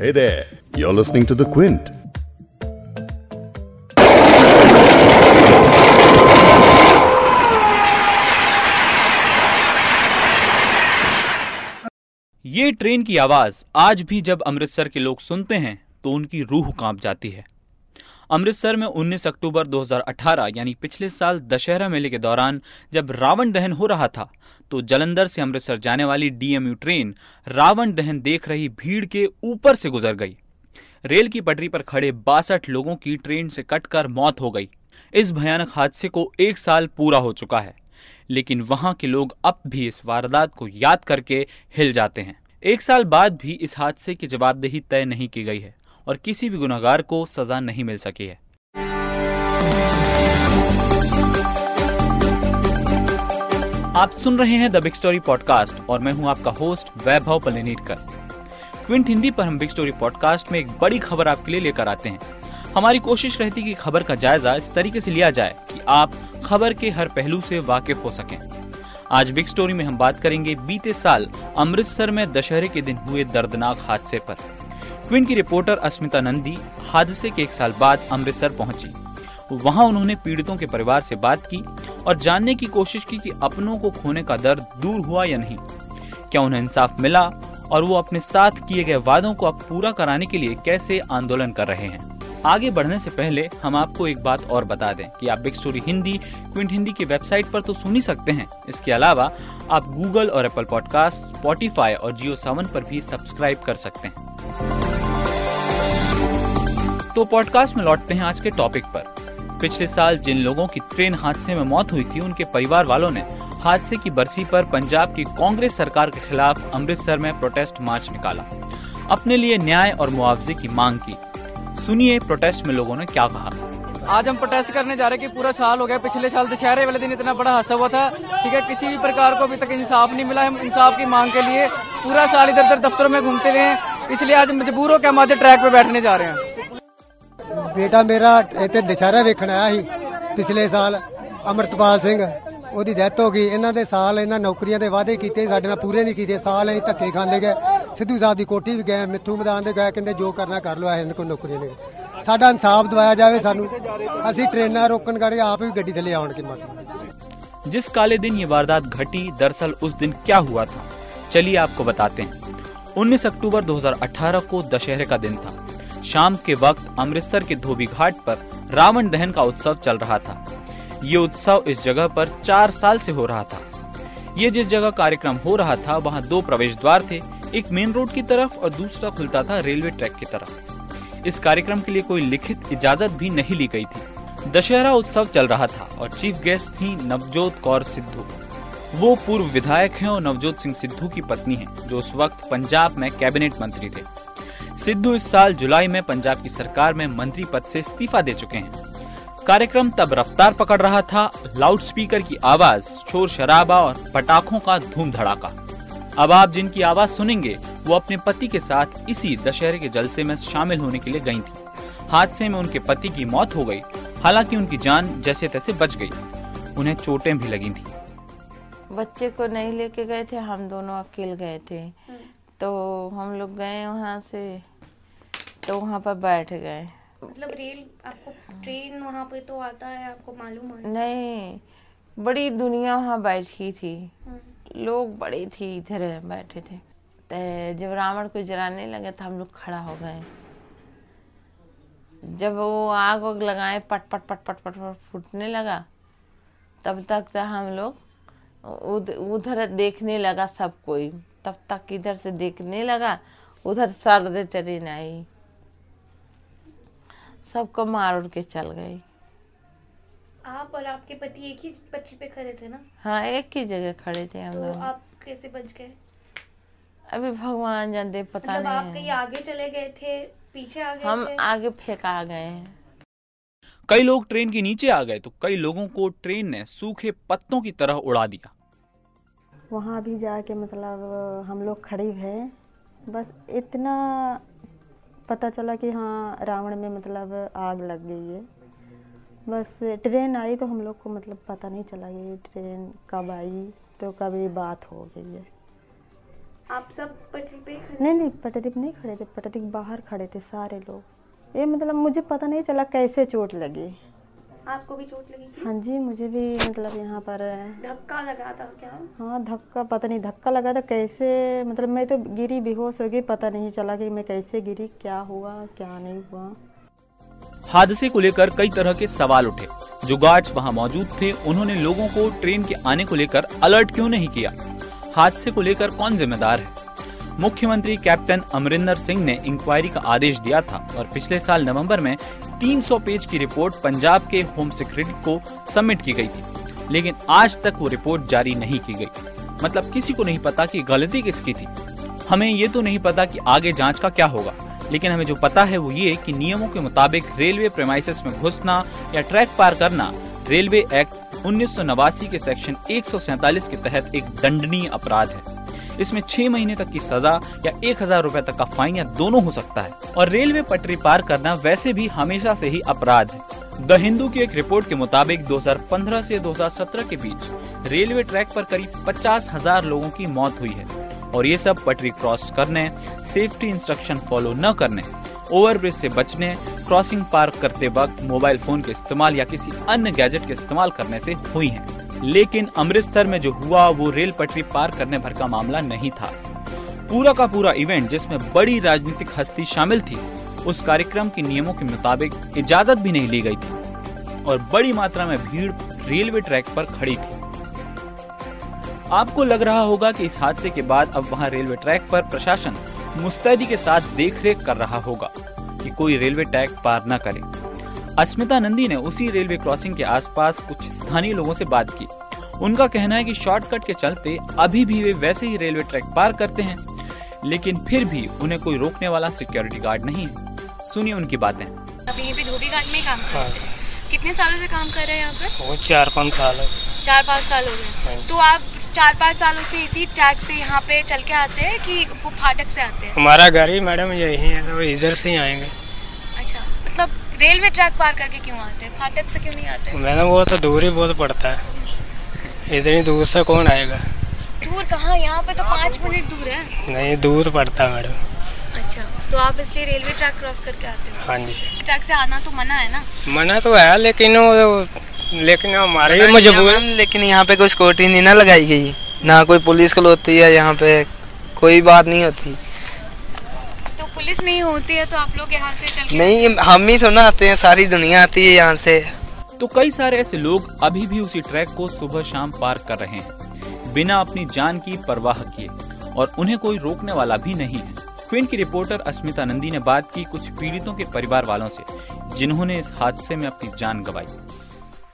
Hey there, you're listening to the Quint. ये train की आवाज आज भी जब अमृतसर के लोग सुनते हैं तो उनकी रूह कांप जाती है। अमृतसर में 19 अक्टूबर 2018 यानी पिछले साल दशहरा मेले के दौरान जब रावण दहन हो रहा था तो जालंधर से अमृतसर जाने वाली डीएमयू ट्रेन रावण दहन देख रही भीड़ के ऊपर से गुजर गई। रेल की पटरी पर खड़े 62 लोगों की ट्रेन से कटकर मौत हो गई। इस भयानक हादसे को एक साल पूरा हो चुका है, लेकिन वहां के लोग अब भी इस वारदात को याद करके हिल जाते हैं। एक साल बाद भी इस हादसे की जवाबदेही तय नहीं की गई है और किसी भी गुनहगार को सजा नहीं मिल सकी है। आप सुन रहे हैं द बिग स्टोरी पॉडकास्ट और मैं हूं आपका होस्ट वैभव पोलेनिक्कर। क्विंट हिंदी पर हम बिग स्टोरी पॉडकास्ट में एक बड़ी खबर आपके लिए लेकर आते हैं। हमारी कोशिश रहती कि खबर का जायजा इस तरीके से लिया जाए कि आप खबर के हर पहलू से वाकिफ हो सकें। आज बिग स्टोरी में हम बात करेंगे बीते साल अमृतसर में दशहरे के दिन हुए दर्दनाक हादसे पर। क्विंट की रिपोर्टर अस्मिता नंदी हादसे के एक साल बाद अमृतसर पहुंची। वहां उन्होंने पीड़ितों के परिवार से बात की और जानने की कोशिश की कि अपनों को खोने का दर्द दूर हुआ या नहीं, क्या उन्हें इंसाफ मिला और वो अपने साथ किए गए वादों को अब पूरा कराने के लिए कैसे आंदोलन कर रहे हैं। आगे बढ़ने से पहले हम आपको एक बात और बता दें कि आप big story Hindi Quint Hindi की वेबसाइट पर तो सुन ही सकते हैं, इसके अलावा आप गूगल और एप्पल पॉडकास्ट, स्पॉटिफाई और जियो 7 पर भी सब्सक्राइब कर सकते हैं। तो पॉडकास्ट में लौटते हैं आज के टॉपिक पर। पिछले साल जिन लोगों की ट्रेन हादसे में मौत हुई थी, उनके परिवार वालों ने हादसे की बरसी पर पंजाब की कांग्रेस सरकार के खिलाफ अमृतसर में प्रोटेस्ट मार्च निकाला, अपने लिए न्याय और मुआवजे की मांग की। सुनिए प्रोटेस्ट में लोगों ने क्या कहा। आज हम प्रोटेस्ट करने जा रहे हैं कि पूरा साल हो गया, पिछले साल दशहरे वाले दिन इतना बड़ा हादसा हुआ था, ठीक है, किसी भी प्रकार को अभी तक इंसाफ नहीं मिला। हम इंसाफ की मांग के लिए पूरा साल इधर उधर दफ्तरों में घूमते रहे, इसलिए आज मजबूर होकर हम आज ट्रैक पे बैठने जा रहे हैं। बेटा मेरा इतने दशहरा वेखण आया ही पिछले साल, अमृतपाल सिंह ओदी डेथ हो गई। इन्हों के साल इन्होंने नौकरियों के वादे किए, साडे नाल पूरे नहीं किए, साल अं धक्के खाते गए। सिद्धू साहब की कोठी भी गए, मिट्ठू मैदान से गए, कहते जो करना कर लो, इन्होंने कोई नौकरियां नहीं। साडा इंसाफ दिवाया जाए सानू, असीं ट्रेनां रोकण करके आप भी गड्डी थल्ले आउण की मांग। जिस काले दिन ये वारदात घटी, दरअसल उस दिन क्या हुआ था, चलिए आपको बताते हैं। 19 अक्टूबर 2018 को दशहरे का दिन था। शाम के वक्त अमृतसर के धोबी घाट पर रावण दहन का उत्सव चल रहा था। ये उत्सव इस जगह पर 4 साल से हो रहा था। ये जिस जगह कार्यक्रम हो रहा था वहाँ 2 प्रवेश द्वार थे, एक मेन रोड की तरफ और दूसरा खुलता था रेलवे ट्रैक की तरफ। इस कार्यक्रम के लिए कोई लिखित इजाजत भी नहीं ली गई थी। दशहरा उत्सव चल रहा था और चीफ गेस्ट थी नवजोत कौर सिद्धू। वो पूर्व विधायक है और नवजोत सिंह सिद्धू की पत्नी है, जो उस वक्त पंजाब में कैबिनेट मंत्री थे। सिद्धू इस साल जुलाई में पंजाब की सरकार में मंत्री पद से इस्तीफा दे चुके हैं। कार्यक्रम तब रफ्तार पकड़ रहा था, लाउडस्पीकर की आवाज, शोर शराबा और पटाखों का धूम धड़ाका। अब आप जिनकी आवाज सुनेंगे वो अपने पति के साथ इसी दशहरे के जलसे में शामिल होने के लिए गई थी। हादसे में उनके पति की मौत हो गई, हालांकि उनकी जान जैसे तैसे बच गई, उन्हें चोटें भी लगी थी। बच्चे को नहीं लेके गए थे, हम दोनों अकेले गए थे, तो हम लोग गए वहाँ से, तो वहाँ पर बैठ गए। मतलब रेल आपको ट्रेन वहाँ पे तो आता है, आपको मालूम है? नहीं, बड़ी दुनिया वहाँ बैठी थी, लोग बड़े थी, इधर बैठे थे। तो जब रावण को जलाने लगे तो हम लोग खड़ा हो गए। जब वो आग वग लगाए, पट पट पट पट पट पट फूटने लगा, तब तक तो हम लोग उधर देखने लगा सब कोई, तब तक इधर से देखने लगा, उधर सर्द ट्रेन आई, सबको मार उड़ के चल गई। आप और आपके पति एक ही पटरी पे खड़े थे ना? हाँ, एक ही जगह खड़े थे हम लोग। तो आप कैसे बच गए? अभी भगवान जानते, पता नहीं। आप कहीं आगे चले गए थे, पीछे आ गए? हम आगे फेंका गए। कई लोग ट्रेन के नीचे आ गए तो कई लोगों को ट्रेन ने सूखे पत्तों की तरह उड़ा दिया। वहाँ भी जाके मतलब हम लोग खड़े हैं, बस इतना पता चला कि हाँ रावण में मतलब आग लग गई है। बस ट्रेन आई तो हम लोग को मतलब पता नहीं चला कि ट्रेन कब आई, तो कब ये बात हो गई है। आप सब पटरी पे खड़े? नहीं, पटरी पे नहीं खड़े थे, पटरी के बाहर खड़े थे सारे लोग। ये मतलब मुझे पता नहीं चला कैसे चोट लगी। आपको भी चोट लगी थी? हाँ जी, मुझे भी मतलब यहाँ पर धक्का लगा था। क्या? हाँ, धक्का, पता नहीं धक्का लगा था कैसे, मतलब मैं तो गिरी, बेहोश हो गई, पता नहीं चला कि मैं कैसे गिरी, क्या हुआ क्या नहीं हुआ। हादसे को लेकर कई तरह के सवाल उठे। जो गार्ड्स वहाँ मौजूद थे उन्होंने लोगों को ट्रेन के आने को लेकर अलर्ट क्यों नहीं किया? हादसे को लेकर कौन जिम्मेदार है? मुख्यमंत्री कैप्टन अमरिंदर सिंह ने इंक्वायरी का आदेश दिया था और पिछले साल नवंबर में 300 पेज की रिपोर्ट पंजाब के होम सेक्रेटरी को सबमिट की गई थी, लेकिन आज तक वो रिपोर्ट जारी नहीं की गई। मतलब किसी को नहीं पता कि गलती किसकी थी। हमें ये तो नहीं पता कि आगे जांच का क्या होगा, लेकिन हमें जो पता है वो ये कि नियमों के मुताबिक रेलवे प्रेमाइसेस में घुसना या ट्रैक पार करना रेलवे एक्ट 1989 के सेक्शन 147 के तहत एक दंडनीय अपराध है। इसमें 6 महीने तक की सजा या 1000 रुपए तक का फाइन या दोनों हो सकता है। और रेलवे पटरी पार करना वैसे भी हमेशा से ही अपराध है। द हिंदू की एक रिपोर्ट के मुताबिक 2015 से 2017 के बीच रेलवे ट्रैक पर करीब 50,000 लोगों की मौत हुई है, और ये सब पटरी क्रॉस करने, सेफ्टी इंस्ट्रक्शन फॉलो न करने, ओवरब्रिज से बचने, क्रॉसिंग पार करते वक्त मोबाइल फोन के इस्तेमाल या किसी अन्य गैजेट के इस्तेमाल करने से हुई है। लेकिन अमृतसर में जो हुआ वो रेल पटरी पार करने भर का मामला नहीं था। पूरा का पूरा इवेंट जिसमें बड़ी राजनीतिक हस्ती शामिल थी, उस कार्यक्रम के नियमों के मुताबिक इजाजत भी नहीं ली गई थी और बड़ी मात्रा में भीड़ रेलवे ट्रैक पर खड़ी थी। आपको लग रहा होगा कि इस हादसे के बाद अब वहाँ रेलवे ट्रैक पर प्रशासन मुस्तैदी के साथ देखरेख कर रहा होगा कि कोई रेलवे ट्रैक पार न करे। अस्मिता नंदी ने उसी रेलवे क्रॉसिंग के आसपास कुछ स्थानीय लोगों से बात की। उनका कहना है कि शॉर्टकट के चलते अभी भी वे वैसे ही रेलवे ट्रैक पार करते हैं, लेकिन फिर भी उन्हें कोई रोकने वाला सिक्योरिटी गार्ड नहीं है। सुनिए उनकी बातें। अभी यहाँ पे धोबी घाट में काम करते हैं। कितने सालों से काम कर रहे हैं यहाँ पे? 4-5 साल। 4-5 साल हो गए। तो आप 4-5 सालों से इसी ट्रैक से यहाँ पे चल के आते हैं कि वो फाटक से आते हैं? हमारा गाड़ी मैडम यही है तो इधर से ही आएंगे। अच्छा, मतलब रेलवे ट्रैक पार करके क्यों आते हैं, फाटक से क्यों नहीं आते? मैडम वो तो दूर ही बहुत पड़ता है, इतनी दूर से कौन आएगा। दूर कहाँ, यहाँ पे तो 5 मिनट दूर है। नहीं, दूर पड़ता है मैडम। अच्छा, तो आप इसलिए रेलवे ट्रैक क्रॉस करके आते हो? हाँ जी। ट्रैक से आना तो मना है ना? मना तो है, लेकिन हमारे मजबूर। लेकिन यहाँ पे कोई सिक्योरिटी नहीं ना लगाई गई, ना कोई पुलिस कल होती है, यहाँ पे कोई बात नहीं होती। तो पुलिस नहीं होती है तो आप लोग यहाँ से चल? नहीं, हम ही तो ना आते हैं, सारी दुनिया आती है यहाँ से। तो कई सारे ऐसे लोग अभी भी उसी ट्रैक को सुबह शाम पार कर रहे हैं बिना अपनी जान की परवाह किए, और उन्हें कोई रोकने वाला भी नहीं है। क्विंट की रिपोर्टर अस्मिता नंदी ने बात की कुछ पीड़ितों के परिवार वालों से, जिन्होंने इस हादसे में अपनी जान गंवाई।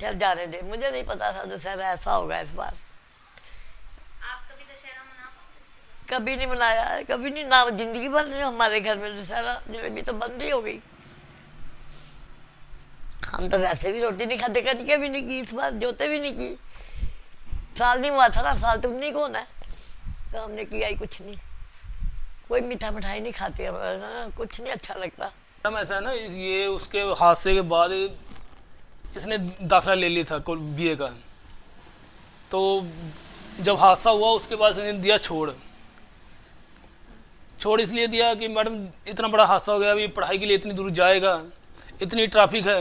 चल जाने दे, मुझे नहीं पता था दशहरा ऐसा होगा इस बार। आप कभी दशहरा मना पाते? कभी नहीं मनाया, कभी नहीं, ना जिंदगी भर नहीं। हमारे घर में दशहरा जलेबी तो बंद ही हो गई। हम तो वैसे भी रोटी नहीं खाते, कटिया भी नहीं की इस बार, जोते भी नहीं की। साल नहीं हुआ था ना, साल तो उन्हीं को होना है, तो हमने किया ही कुछ नहीं। कोई मीठा मिठाई नहीं खाते, कुछ नहीं अच्छा लगता। ऐसा ना ये उसके हादसे के बाद इसने दाखिला ले लिया था BA का, तो जब हादसा हुआ उसके बाद इसने दिया छोड़। इसलिए दिया कि मैडम इतना बड़ा हादसा हो गया, अभी पढ़ाई के लिए इतनी दूर जाएगा, इतनी ट्रैफिक है,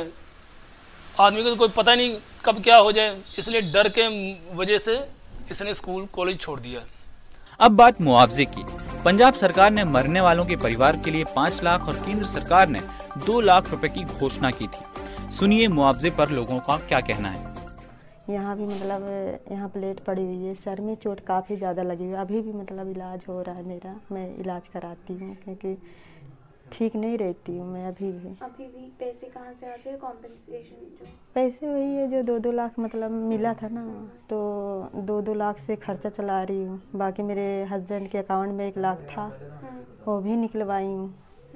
आदमी को तो कोई पता नहीं कब क्या हो जाए, इसलिए डर के वजह से इसने स्कूल कॉलेज छोड़ दिया। अब बात मुआवजे की। पंजाब सरकार ने मरने वालों के परिवार के लिए 5 लाख और केंद्र सरकार ने 2 लाख रुपए की घोषणा की थी। सुनिए मुआवजे पर लोगों का क्या कहना है। यहाँ भी मतलब यहाँ प्लेट पड़ी हुई है, सर में चोट काफ़ी ज़्यादा लगी हुई है, अभी भी मतलब इलाज हो रहा है मेरा। मैं इलाज कराती हूँ क्योंकि ठीक नहीं रहती हूँ मैं अभी भी। पैसे कहाँ से आते हैं कॉम्पेंसेशन? पैसे वही है जो 2-2 लाख मतलब मिला था ना, तो 2-2 लाख से खर्चा चला रही हूँ। बाकी मेरे हस्बैंड के अकाउंट में 1 लाख था, वो भी निकलवाई हूँ,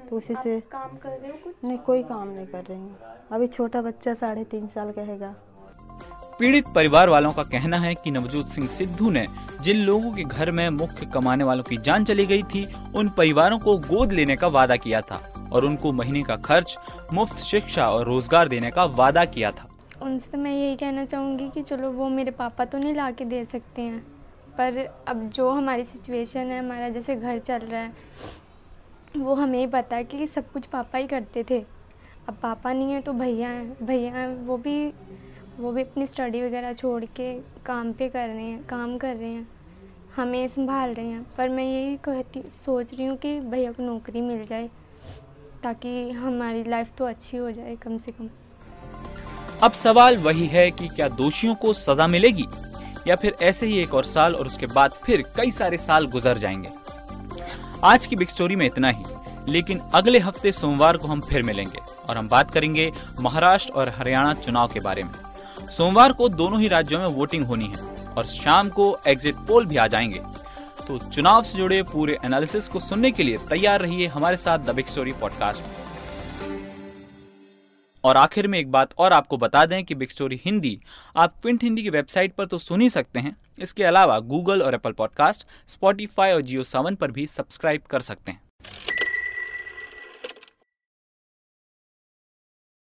तो उसी से काम कर रहे हो कुछ? नहीं, कोई काम नहीं कर रही हूँ। अभी छोटा बच्चा 3.5 साल का है। पीड़ित परिवार वालों का कहना है कि नवजोत सिंह सिद्धू ने जिन लोगों के घर में मुख्य कमाने वालों की जान चली गई थी, उन परिवारों को गोद लेने का वादा किया था और उनको महीने का खर्च, मुफ्त शिक्षा और रोजगार देने का वादा किया था। उनसे मैं यही कहना चाहूँगी कि चलो वो मेरे पापा तो नहीं ला के दे सकते हैं, पर अब जो हमारी सिचुएशन है, हमारा जैसे घर चल रहा है, वो हमें ही पता है कि सब कुछ पापा ही करते थे। अब पापा नहीं है तो भैया हैं, वो भी अपनी स्टडी वगैरह छोड़ के काम कर रहे हैं, हमें संभाल रहे हैं। पर मैं यही सोच रही हूँ कि भैया को नौकरी मिल जाए ताकि हमारी लाइफ तो अच्छी हो जाए कम से कम। अब सवाल वही है कि क्या दोषियों को सजा मिलेगी या फिर ऐसे ही एक और साल और उसके बाद फिर कई सारे साल गुजर जाएंगे। आज की बिग स्टोरी में इतना ही, लेकिन अगले हफ्ते सोमवार को हम फिर मिलेंगे और हम बात करेंगे महाराष्ट्र और हरियाणा चुनाव के बारे में। सोमवार को दोनों ही राज्यों में वोटिंग होनी है और शाम को एग्जिट पोल भी आ जाएंगे। तो चुनाव से जुड़े पूरे एनालिसिस को सुनने के लिए तैयार रहिए हमारे साथ द बिग स्टोरी पॉडकास्ट में। और आखिर में एक बात और आपको बता दें कि बिग स्टोरी हिंदी आप क्विंट हिंदी की वेबसाइट पर तो सुन ही सकते हैं, इसके अलावा गूगल और एप्पल पॉडकास्ट, स्पॉटिफाई और जियो सावन पर भी सब्सक्राइब कर सकते हैं।